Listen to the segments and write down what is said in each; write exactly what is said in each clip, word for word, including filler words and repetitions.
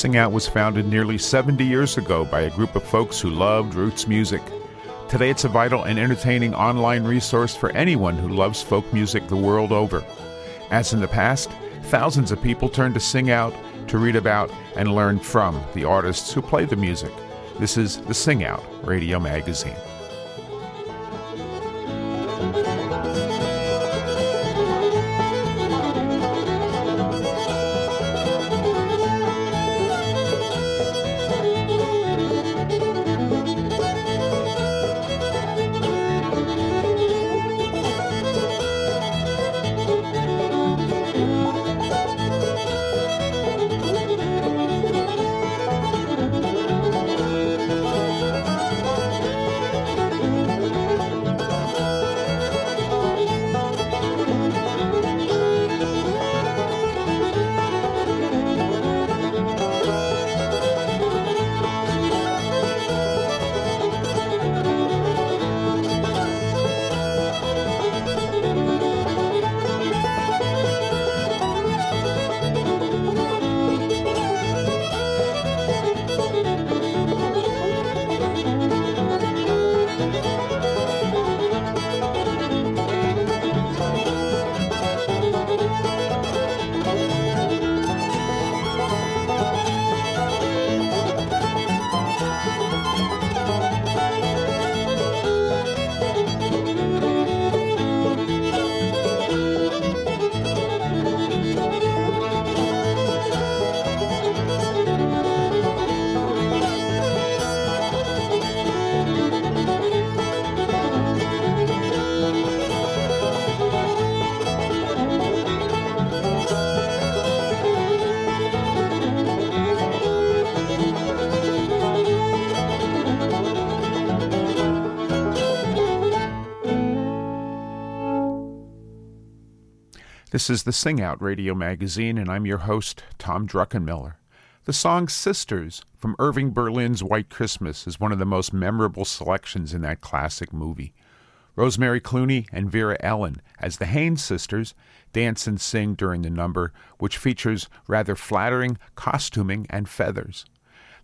Sing Out! Was founded nearly seventy years ago by a group of folks who loved roots music. Today it's a vital and entertaining online resource for anyone who loves folk music the world over. As in the past, thousands of people turn to Sing Out! To read about and learn from the artists who play the music. This is the Sing Out! Radio Magazine. This is the Sing Out! Radio Magazine, and I'm your host, Tom Druckenmiller. The song Sisters from Irving Berlin's White Christmas is one of the most memorable selections in that classic movie. Rosemary Clooney and Vera Ellen, as the Haynes sisters, dance and sing during the number, which features rather flattering costuming and feathers.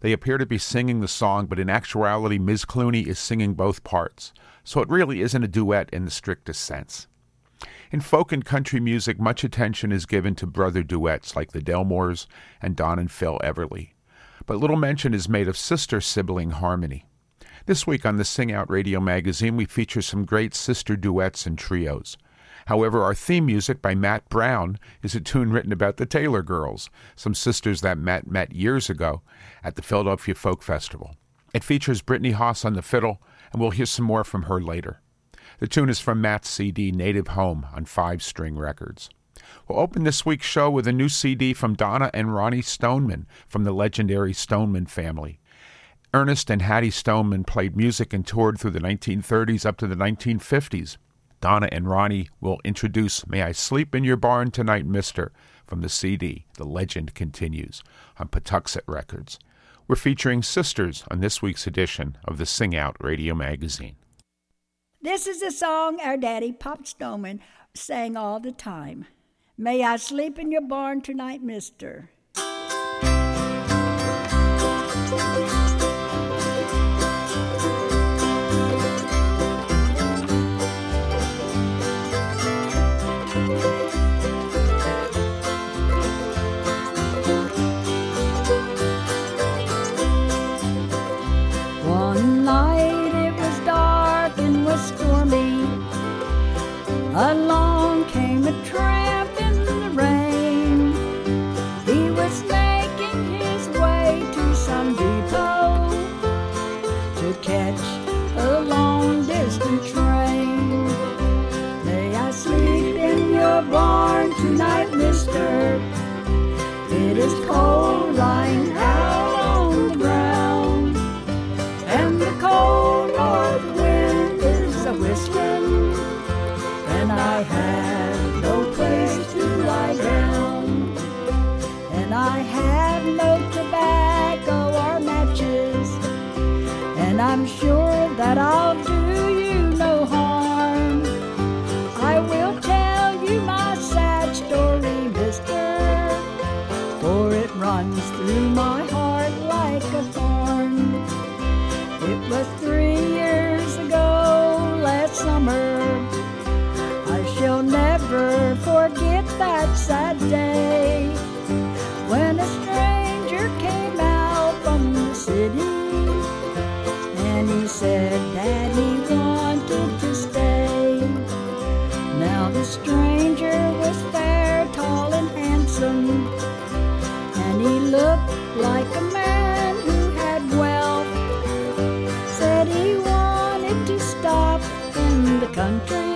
They appear to be singing the song, but in actuality, Miz Clooney is singing both parts, so it really isn't a duet in the strictest sense. In folk and country music, much attention is given to brother duets like the Delmores and Don and Phil Everly, but little mention is made of sister-sibling harmony. This week on the Sing Out! Radio Magazine, we feature some great sister duets and trios. However, our theme music by Matt Brown is a tune written about the Taylor Girls, some sisters that Matt met years ago at the Philadelphia Folk Festival. It features Brittany Haas on the fiddle, and we'll hear some more from her later. The tune is from Matt's C D, Native Home, on Five String Records. We'll open this week's show with a new C D from Donna and Ronnie Stoneman from the legendary Stoneman family. Ernest and Hattie Stoneman played music and toured through the nineteen thirties up to the nineteen fifties. Donna and Ronnie will introduce May I Sleep in Your Barn Tonight, Mister, from the C D, The Legend Continues, on Patuxent Records. We're featuring sisters on this week's edition of the Sing Out! Radio Magazine. This is a song our daddy, Pop Stoneman, sang all the time. May I sleep in your barn tonight, mister. One night it was dark and was stormy. Along came a tramp in the rain. He was making his way to some depot to catch a long distance train. May I sleep in your barn tonight, mister? It is cold lying out on the ground, and the cold north wind is a whistling. I have no place to lie down, and I have no tobacco or matches, and I'm sure that I'll do you no harm. I will tell you my sad story, mister, for it runs through my heart. that sad day when a stranger came out from the city, and he said that he wanted to stay. Now the stranger was fair, tall and handsome, and he looked like a man who had wealth. Said he wanted to stop in the country,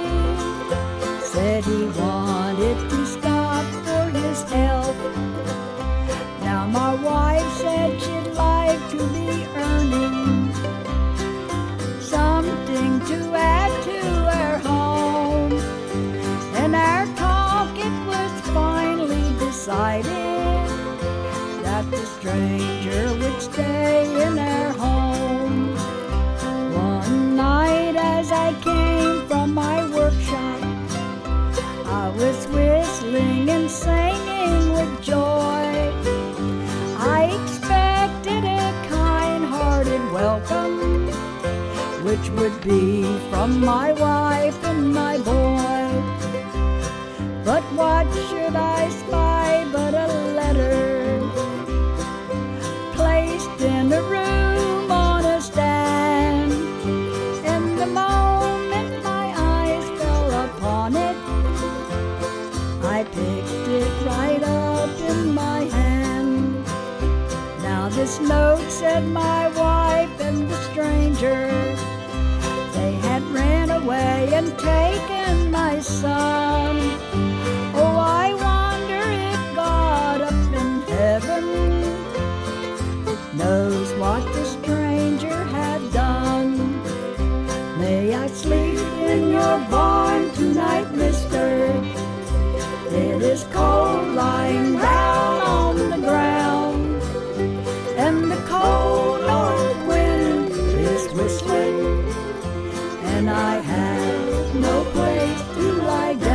said he wanted to stop for his health. Now my wife said she'd like to be earning something to add to our home. In our talk it was finally decided that the stranger would stay in our home. One night as I came from my workshop, I was whistling and singing with joy. I expected a kind-hearted welcome, which would be from my wife and my boy. But what should I spy but a letter placed in a room on a stand? And the moment my eyes fell upon it, I picked it right up in my hand. Now this note said my wife and the stranger, they had ran away and taken my son. Oh, I wonder if God up in heaven knows what the stranger had done. May I sleep in your barn tonight, mister? It is cold lying down on the ground, and the cold north wind is whistling, and I have no place to lie down.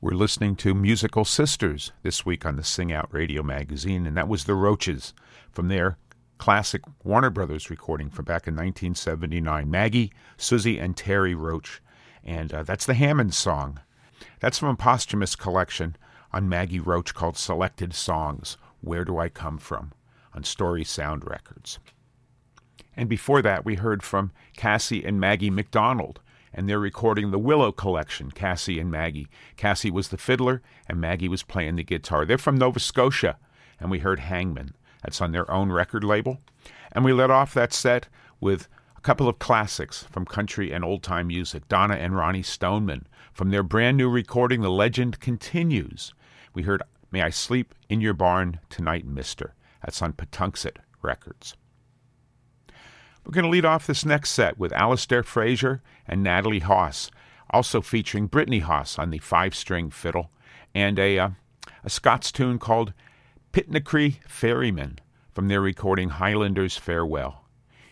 We're listening to Musical Sisters this week on the Sing Out Radio magazine, and that was the Roaches from their classic Warner Brothers recording from back in nineteen seventy-nine. Maggie, Susie, and Terry Roach, and uh, that's the Hammond song. That's from a posthumous collection on Maggie Roach called Selected Songs, Where Do I Come From, on Story Sound Records. And before that, we heard from Cassie and Maggie McDonald, and they're recording the Willow Collection, Cassie and Maggie. Cassie was the fiddler, and Maggie was playing the guitar. They're from Nova Scotia, and we heard Hangman. That's on their own record label. And we let off that set with a couple of classics from country and old-time music, Donna and Ronnie Stoneman. From their brand-new recording, The Legend Continues, we heard May I Sleep in Your Barn Tonight, Mister. That's on Patuxent Records. We're going to lead off this next set with Alastair Fraser and Natalie Haas, also featuring Brittany Haas on the five-string fiddle, and a, uh, a Scots tune called Pitnacree Ferryman from their recording Highlander's Farewell.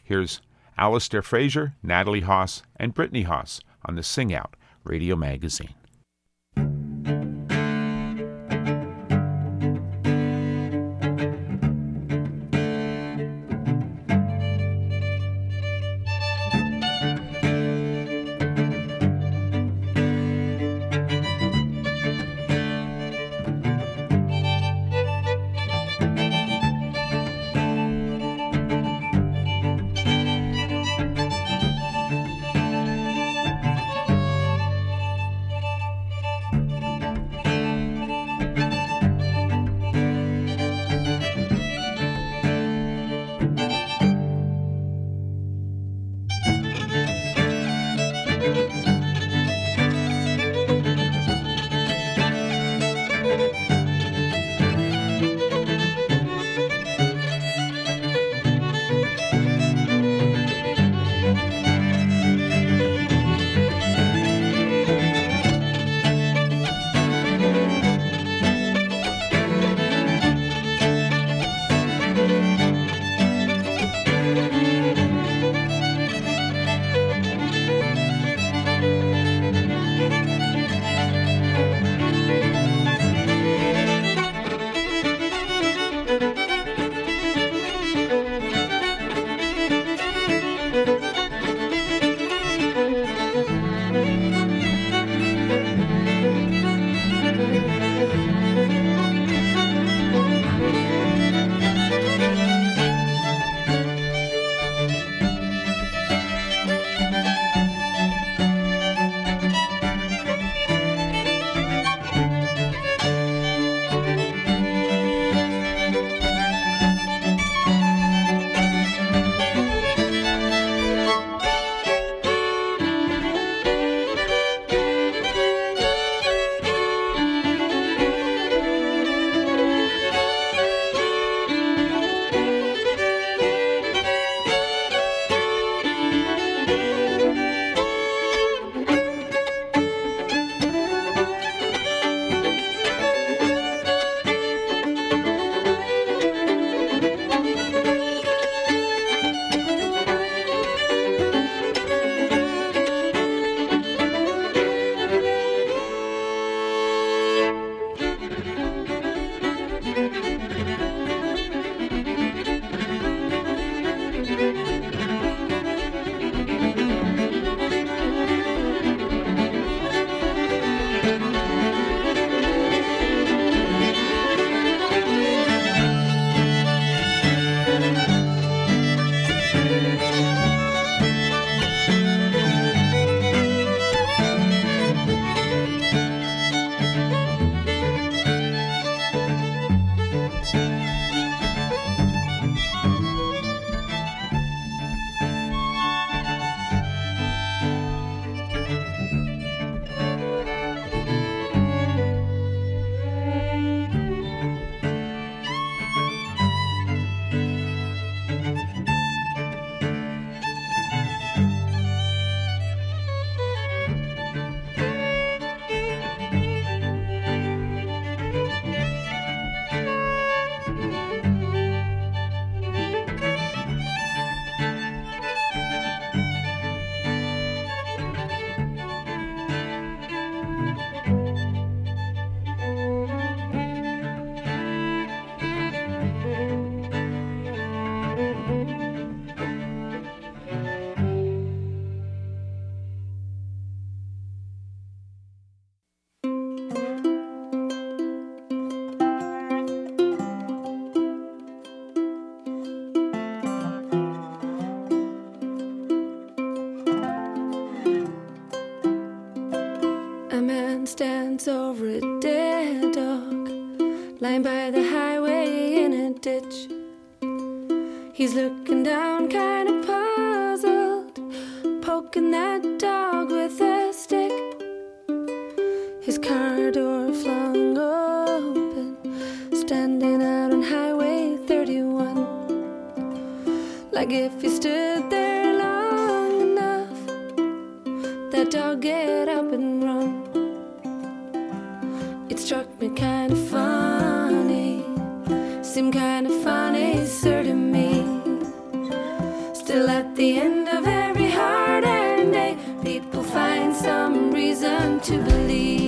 Here's Alastair Fraser, Natalie Haas, and Brittany Haas on the Sing Out Radio magazine. stands over a dead dog, lying by the highway in a ditch. He's looking down, kind of puzzled, poking that dog with a stick. His car door flung open, standing out on Highway thirty-one. Like if he stood there long enough, that dog get up and run. It struck me kind of funny, seemed kind of funny, sir, to me. Still at the end of every hard-earned day, people find some reason to believe.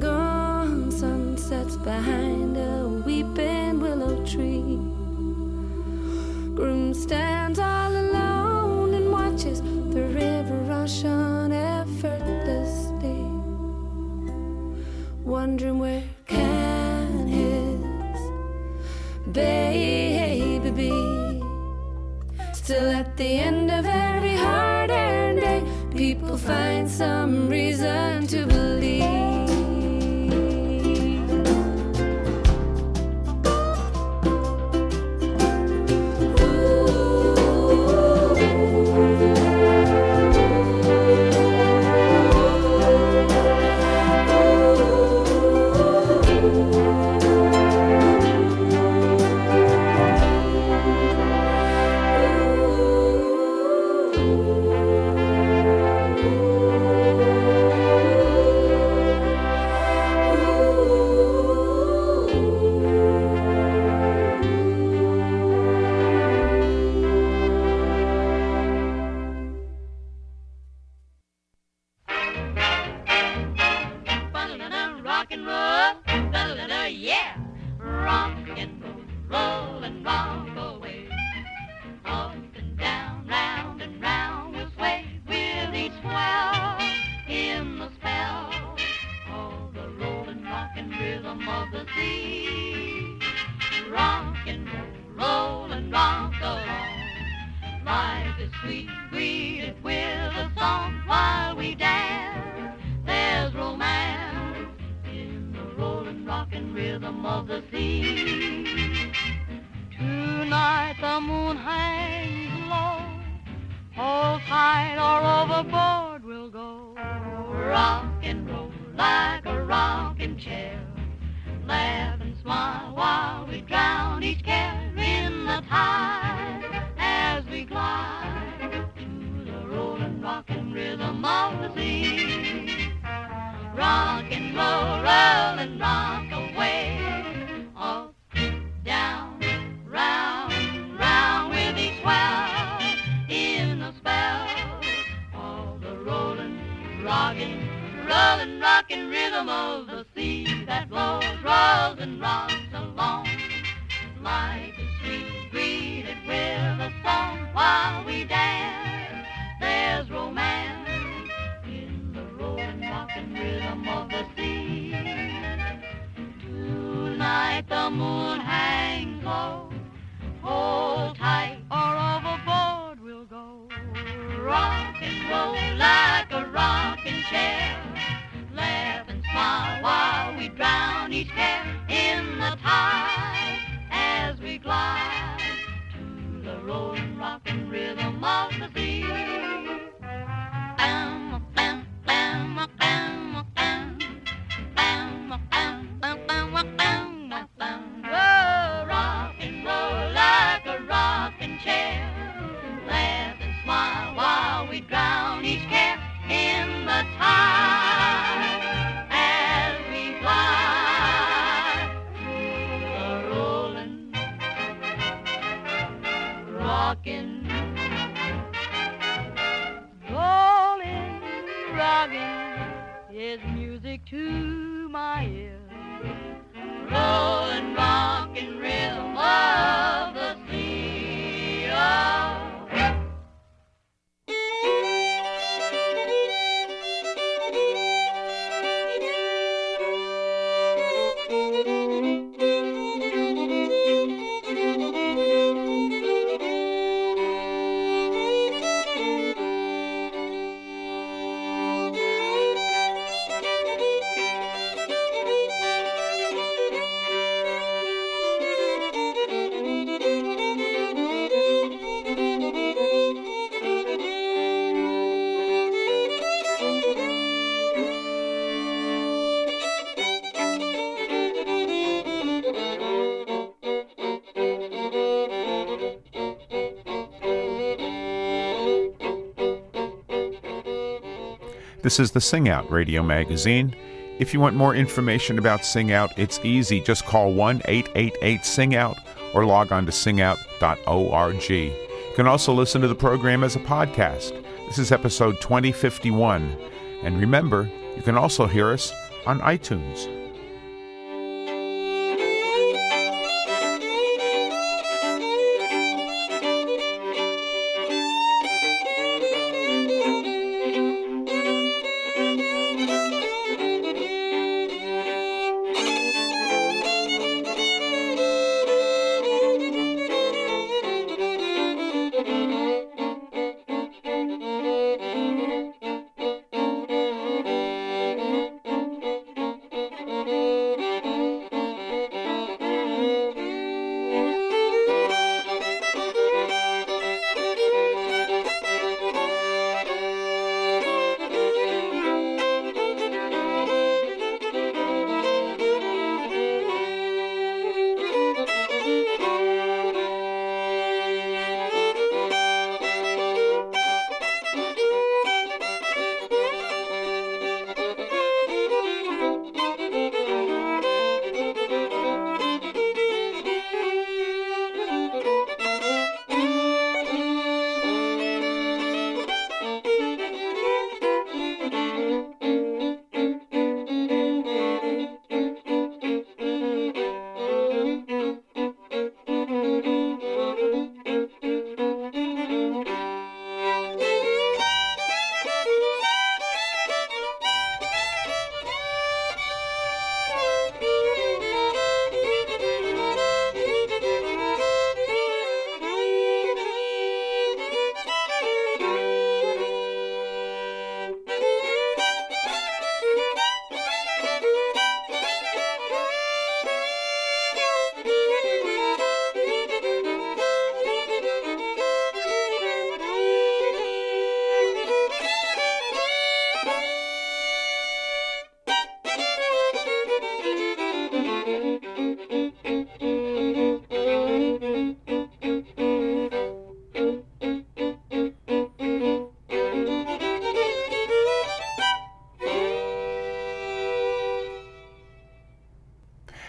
Gone, sun sets behind a weeping willow tree. Groom stands all alone and watches the river rush on effortlessly, wondering where can his baby be. Still at the end of every hard-earned day, people find some reason to believe. Sweet, sweet, it will a song while we and rhythm of the sea. Tonight the moon hangs low, hold tight or overboard we'll go. Rock and roll like a rocking chair, laugh and smile while we drown each care in the tide as we glide to the rolling, rocking rhythm of the sea. Rock and roll, roll and rock away, up, down, round, round with each swell, in a spell, all the rolling, rocking, rolling, rocking rhythm of the sea that blows, rolls and rocks along. Life is sweet, greeted with a song while we dance. There's romance. Rhythm of the sea. Tonight the moon hangs low, hold tight or overboard we'll go. Rock and roll like a rocking chair, laugh and smile while we drown each care in the tide as we glide to the rolling, rocking rhythm of the sea. And to my ear, rollin', rockin', rhythm of the sea. This is the Sing Out radio magazine. If you want more information about Sing Out, it's easy. Just call one eight eight eight SING OUT or log on to sing out dot org. You can also listen to the program as a podcast. This is episode twenty fifty-one. And remember, you can also hear us on iTunes.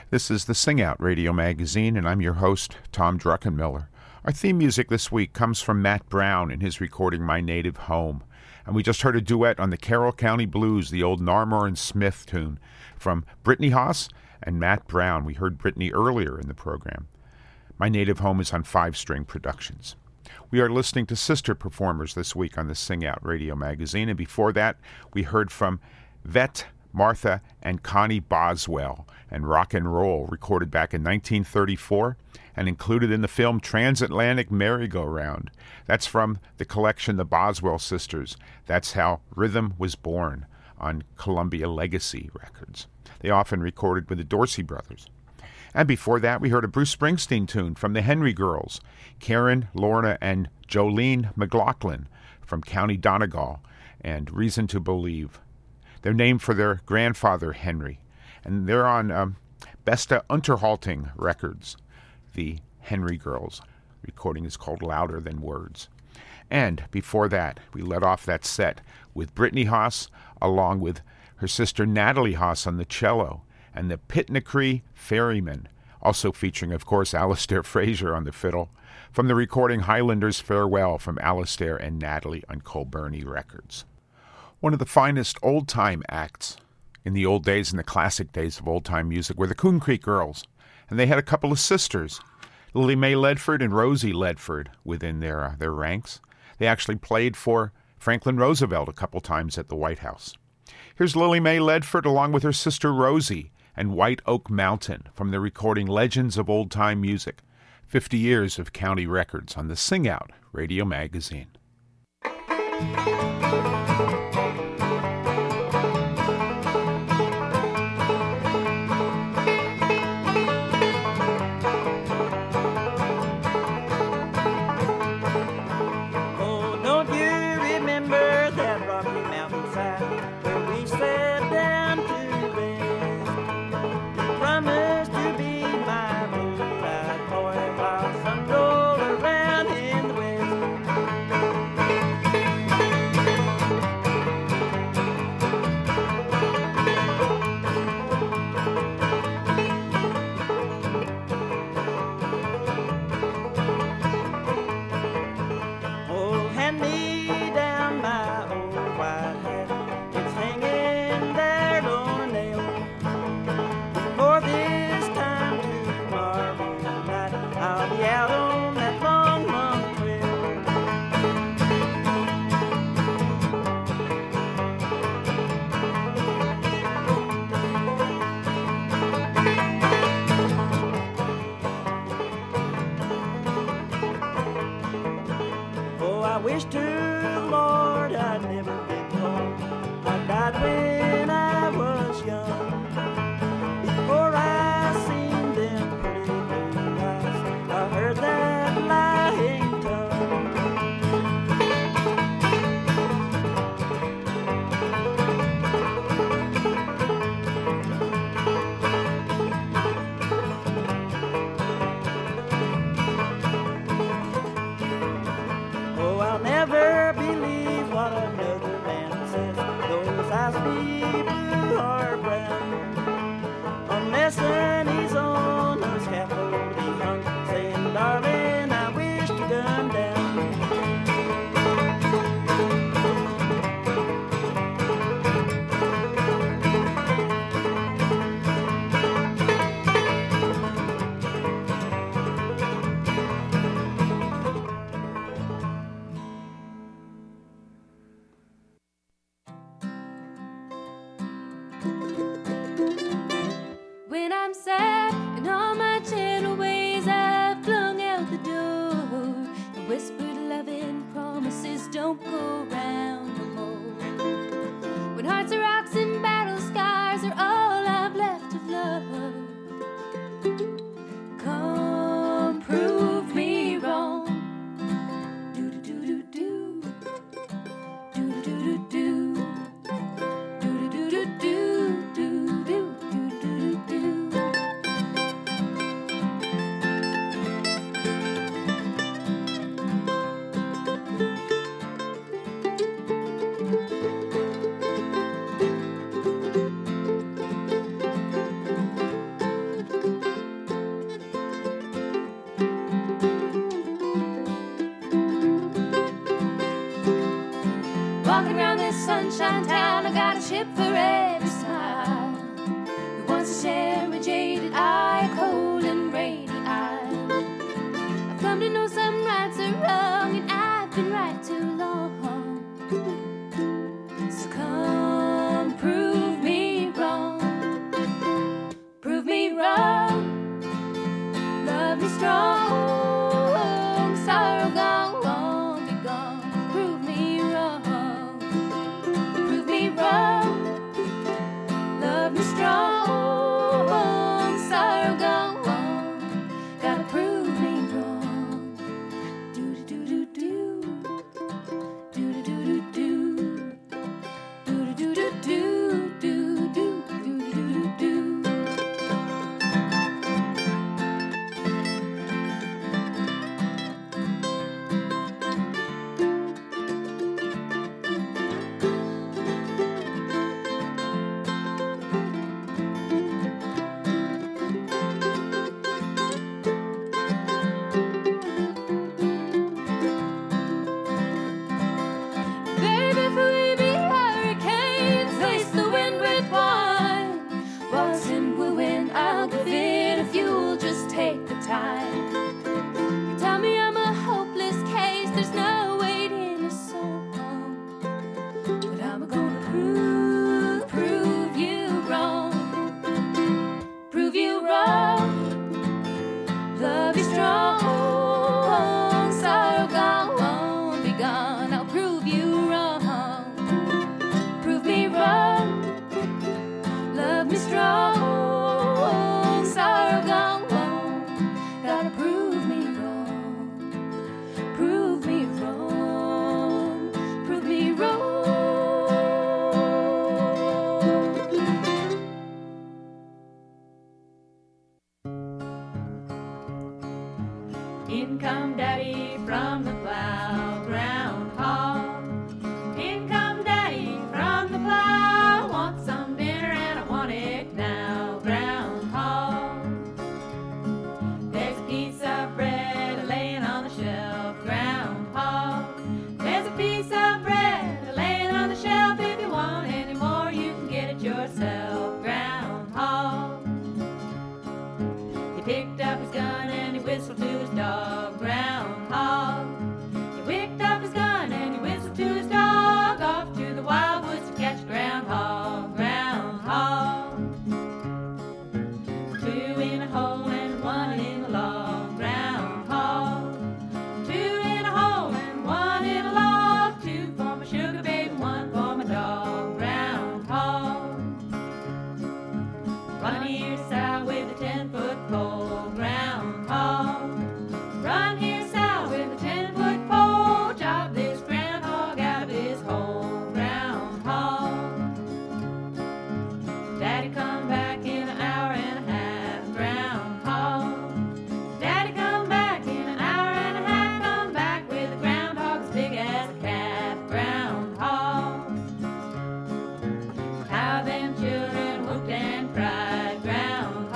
This is the Sing Out! Radio Magazine, and I'm your host, Tom Druckenmiller. Our theme music this week comes from Matt Brown in his recording My Native Home. And we just heard a duet on the Carroll County Blues, the old Narmer and Smith tune, from Brittany Haas and Matt Brown. We heard Brittany earlier in the program. My Native Home is on Five String Productions. We are listening to sister performers this week on the Sing Out! Radio Magazine, and before that, we heard from Vette, Martha, and Connie Boswell, and Rock and Roll, recorded back in nineteen thirty-four and included in the film Transatlantic Merry-Go-Round. That's from the collection The Boswell Sisters. That's How Rhythm Was Born on Columbia Legacy Records. They often recorded with the Dorsey Brothers. And before that, we heard a Bruce Springsteen tune from the Henry Girls, Karen, Lorna, and Jolene McLaughlin from County Donegal, and Reason to Believe. They're named for their grandfather, Henry, and they're on um, Besta Unterhaltung Records, the Henry Girls. The recording is called Louder Than Words. And before that, we let off that set with Brittany Haas, along with her sister Natalie Haas on the cello, and the Pitnacree Ferryman, also featuring, of course, Alastair Fraser on the fiddle, from the recording Highlander's Farewell from Alastair and Natalie on Colburnie Records. One of the finest old-time acts in the old days, in the classic days of old-time music, were the Coon Creek Girls, and they had a couple of sisters, Lily Mae Ledford and Rosie Ledford, within their uh, their ranks. They actually played for Franklin Roosevelt a couple times at the White House. Here's Lily Mae Ledford along with her sister Rosie and White Oak Mountain from the recording Legends of Old-Time Music, fifty Years of County Records on the Sing Out! Radio Magazine. sunshine town. I got a chip for every smile. Who wants to share my jaded eye, cold and rainy eye? I've come to know some rights are wrong, and I've been right too long. So come prove me wrong. Prove me wrong. Love me strong. Sorrow gone. Strong, sorrow go on. Gotta prove me wrong. Do do do do do do do do do do do do do do do do do. How them children whooped and cried, groundhog.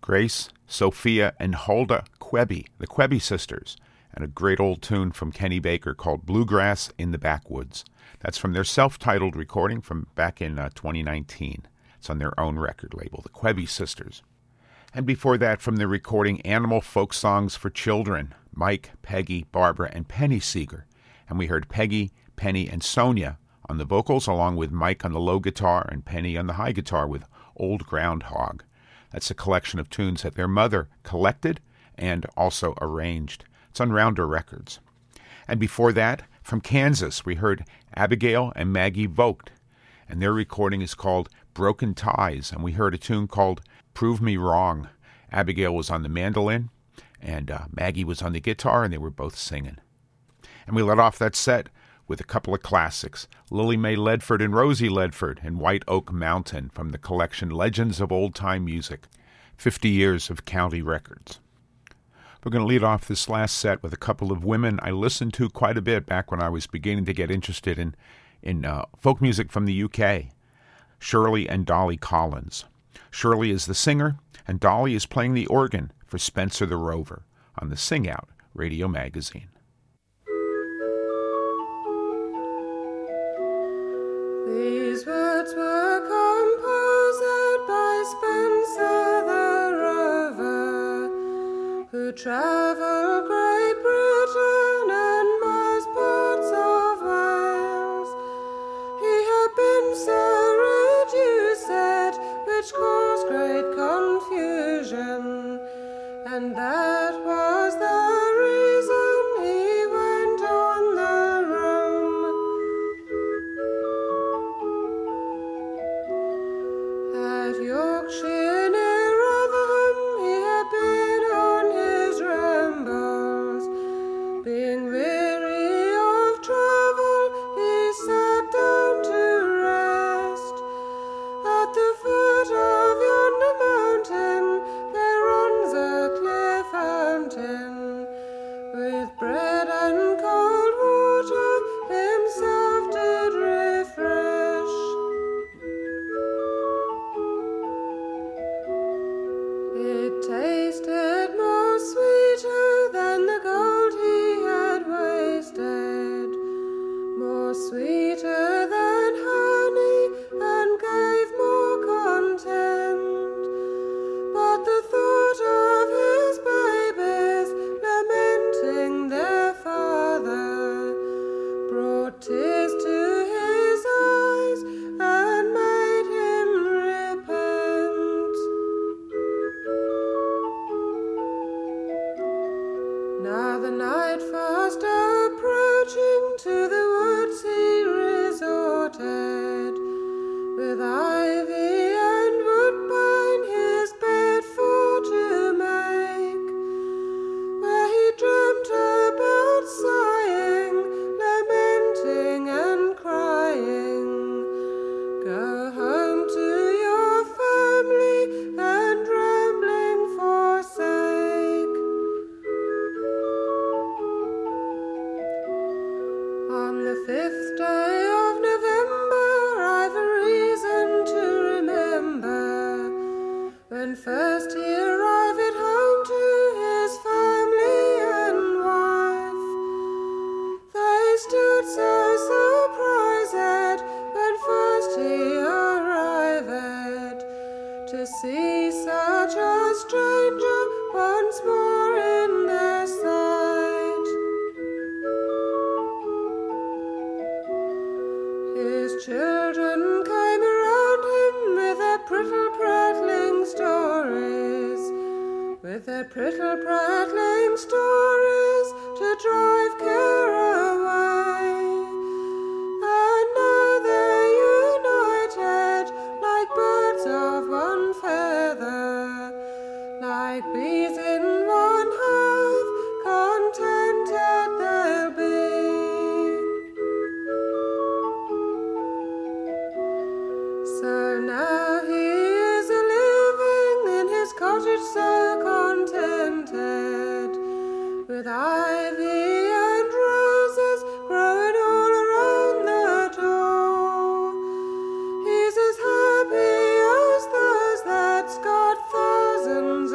Grace, Sophia, and Huldah Quebe, the Quebe Sisters, and a great old tune from Kenny Baker called Bluegrass in the Backwoods. That's from their self-titled recording from back in uh, twenty nineteen. It's on their own record label, the Quebe Sisters. And before that, from the recording Animal Folk Songs for Children, Mike, Peggy, Barbara, and Penny Seeger. And we heard Peggy, Penny, and Sonia on the vocals, along with Mike on the low guitar and Penny on the high guitar with Old Groundhog. That's a collection of tunes that their mother collected and also arranged. It's on Rounder Records. And before that, from Kansas, we heard Abigail and Maggie Vogt. And their recording is called Broken Ties, and we heard a tune called Prove Me Wrong. Abigail was on the mandolin, and uh, Maggie was on the guitar, and they were both singing. And we let off that set with a couple of classics, Lily Mae Ledford and Rosie Ledford and White Oak Mountain from the collection Legends of Old Time Music, fifty years of County Records. We're going to lead off this last set with a couple of women I listened to quite a bit back when I was beginning to get interested in, in uh, folk music from the U K, Shirley and Dolly Collins. Shirley is the singer, and Dolly is playing the organ for Spencer the Rover on the Sing Out! Radio magazine. These words were composed by Spencer the Rover, who traveled Great Britain and most parts of Wales. He had been so rude, you said, which caused great confusion, and that was the reason he went on the roam. At Yorkshire near Rotherham he had been on his rambles, being weary of travel he sat down to rest. At the foot of yonder mountain there runs a clear fountain. With bread and cold water himself did refresh. It tasted more sweeter than the gold he had wasted, more sweeter than honey, and gave more content. But the thought of his babies lamenting their father brought tears to his eyes and made him repent. Now the night fast approaching, to the woods he resorted, with ivy and woodbine his bed for to make, where he dreamt about sighing, lamenting and crying. Go home to your family and rambling forsake. On the fifth day of November I've a reason to remember, when first he arrived at home to his family and wife. They stood so surprised when first he arrived, to see such a stranger once more in their sight. His children came around him with their prittle prattling stories, with their prittle prattling stories to drive care away. And now they're united like birds of one feather, like bees in one hive, contented they'll be. So now he is a living in his cottage so contented, with ivy and roses growing all around the door. He's as happy as those that's got thousands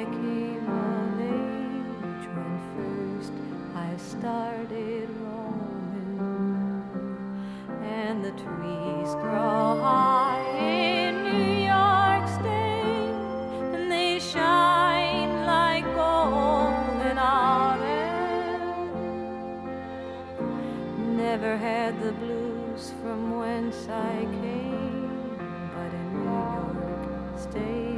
I came of age, when first I started roaming, and the trees grow high in New York State, and they shine like gold in autumn. Never had the blues from whence I came, but in New York State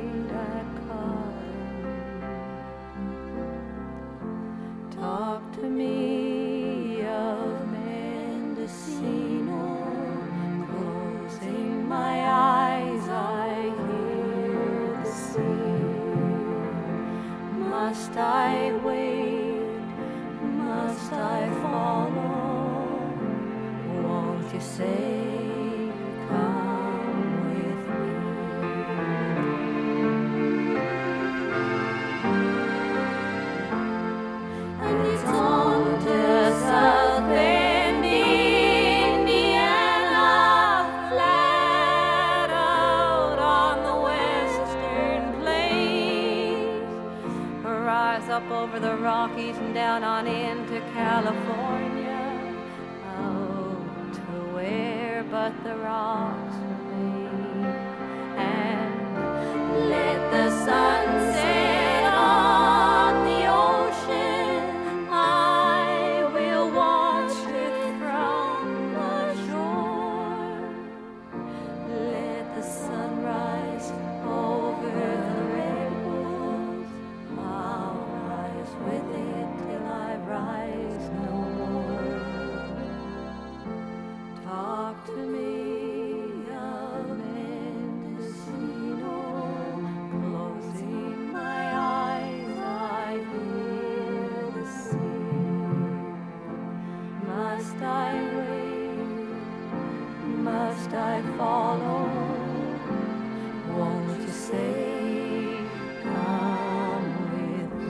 I wait, must I follow, won't you say, come with me. And it's on to South Bend, Indiana, flat out on the western plains, rise up over the Rockies and down on into California, out to where but the rocks remain, and let the sun set on the ocean, I will watch it from the shore, let the sun rise over the redwoods, with it till I rise no more. Talk to me of Mendocino, closing my eyes I hear the sea. Must I wait? Must I follow? Won't you say, come with me?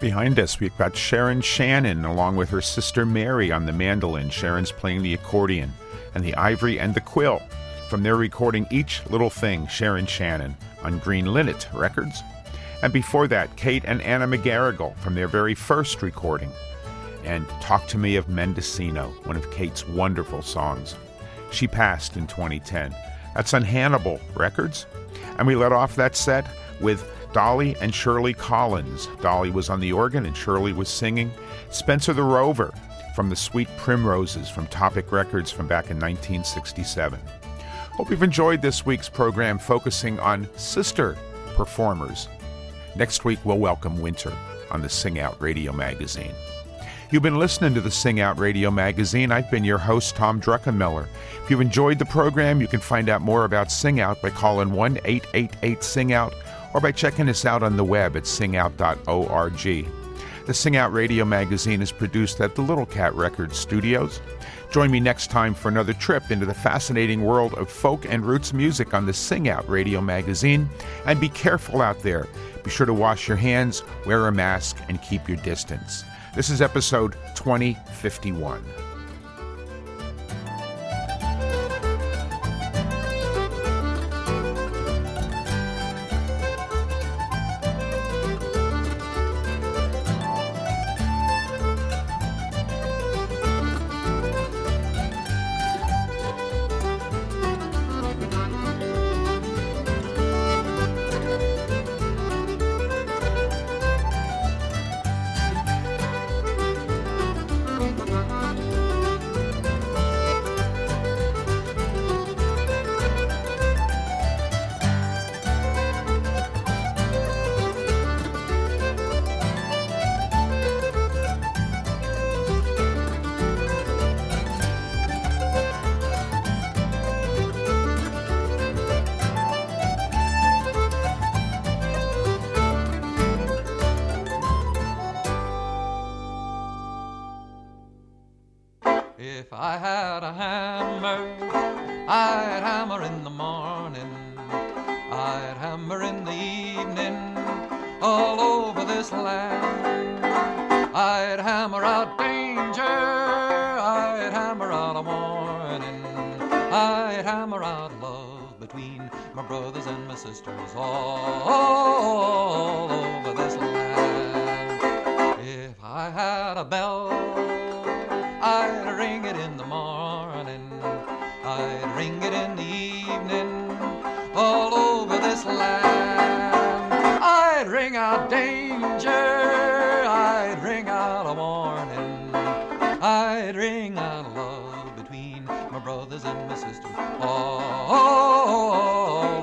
Behind us, we've got Sharon Shannon along with her sister Mary on the mandolin. Sharon's playing the accordion, and the Ivory and the Quill. From their recording Each Little Thing, Sharon Shannon on Green Linnet Records. And before that, Kate and Anna McGarrigle from their very first recording. And Talk to Me of Mendocino, one of Kate's wonderful songs. She passed in twenty ten. That's on Hannibal Records. And we let off that set with Dolly and Shirley Collins. Dolly was on the organ and Shirley was singing. Spencer the Rover from the Sweet Primroses from Topic Records from back in nineteen sixty-seven. Hope you've enjoyed this week's program focusing on sister performers. Next week we'll welcome winter on the Sing Out Radio Magazine. You've been listening to the Sing Out Radio Magazine. I've been your host, Tom Druckenmiller. If you've enjoyed the program, you can find out more about Sing Out by calling one eight eight eight sing out or by checking us out on the web at sing out dot org. The Sing Out Radio Magazine is produced at the Little Cat Records Studios. Join me next time for another trip into the fascinating world of folk and roots music on the Sing Out Radio Magazine. And be careful out there. Be sure to wash your hands, wear a mask, and keep your distance. This is episode twenty fifty-one. Thank you. If I had a hammer, I'd hammer in the morning, I'd hammer in the evening, all over this land. I'd hammer out danger, I'd hammer out a warning, I'd hammer out love between my brothers and my sisters all, all over this land. If I had a bell, I'd ring it in the morning, I'd ring it in the evening, all over this land. I'd ring out danger, I'd ring out a warning, I'd ring out love between my brothers and my sisters. Oh, oh, oh, oh.